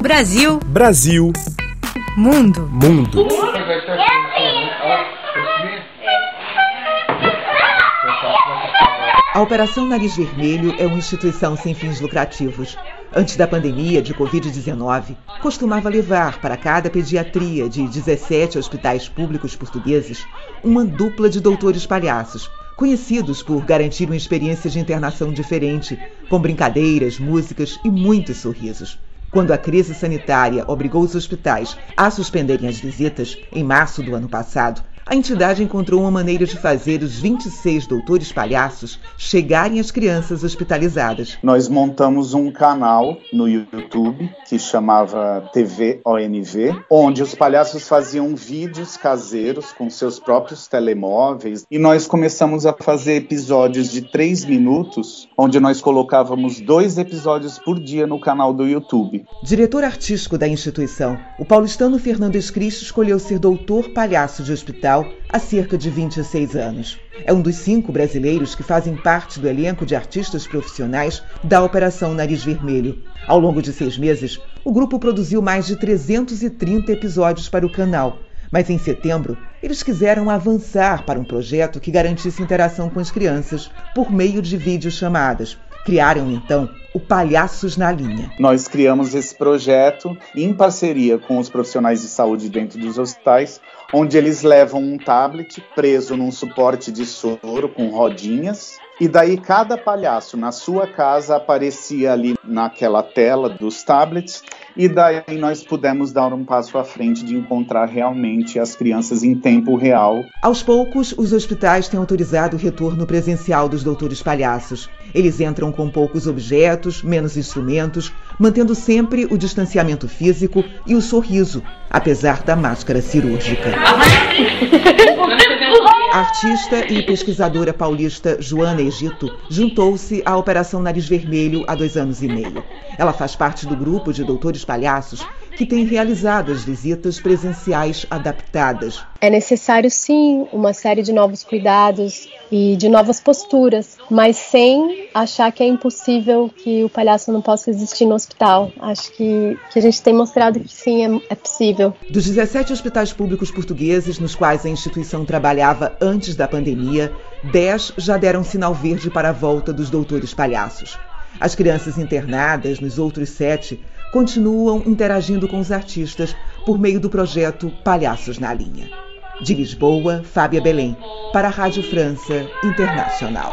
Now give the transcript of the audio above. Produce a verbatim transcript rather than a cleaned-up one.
Brasil. Brasil. Mundo. Mundo. A Operação Nariz Vermelho é uma instituição sem fins lucrativos. Antes da pandemia de covid dezenove, costumava levar para cada pediatria de dezessete hospitais públicos portugueses uma dupla de doutores palhaços, conhecidos por garantir uma experiência de internação diferente, com brincadeiras, músicas e muitos sorrisos. Quando a crise sanitária obrigou os hospitais a suspenderem as visitas, em março do ano passado, a entidade encontrou uma maneira de fazer os vinte e seis doutores palhaços chegarem às crianças hospitalizadas. Nós montamos um canal no YouTube que chamava T V O N V, onde os palhaços faziam vídeos caseiros com seus próprios telemóveis. E nós começamos a fazer episódios de três minutos, onde nós colocávamos dois episódios por dia no canal do YouTube. Diretor artístico da instituição, o paulistano Fernando Escrich escolheu ser doutor palhaço de hospital há cerca de vinte e seis anos. É um dos cinco brasileiros que fazem parte do elenco de artistas profissionais da Operação Nariz Vermelho. Ao longo de seis meses, o grupo produziu mais de trezentos e trinta episódios para o canal. Mas em setembro, eles quiseram avançar para um projeto que garantisse interação com as crianças por meio de videochamadas. Criaram, então, o Palhaços na Linha. Nós criamos esse projeto em parceria com os profissionais de saúde dentro dos hospitais, onde eles levam um tablet preso num suporte de soro com rodinhas. E daí cada palhaço na sua casa aparecia ali naquela tela dos tablets. E daí nós pudemos dar um passo à frente de encontrar realmente as crianças em tempo real. Aos poucos, os hospitais têm autorizado o retorno presencial dos doutores palhaços. Eles entram com poucos objetos, menos instrumentos, mantendo sempre o distanciamento físico e o sorriso, apesar da máscara cirúrgica. A artista e pesquisadora paulista Joana Egito juntou-se à Operação Nariz Vermelho há dois anos e meio. Ela faz parte do grupo de doutores palhaços que tem realizado as visitas presenciais adaptadas. É necessário, sim, uma série de novos cuidados e de novas posturas, mas sem achar que é impossível, que o palhaço não possa existir no hospital. Acho que, que a gente tem mostrado que sim, é, é possível. Dos dezessete hospitais públicos portugueses nos quais a instituição trabalhava antes da pandemia, dez já deram sinal verde para a volta dos doutores palhaços. As crianças internadas nos outros sete continuam interagindo com os artistas por meio do projeto Palhaços na Linha. De Lisboa, Fábia Belém, para a Rádio França Internacional.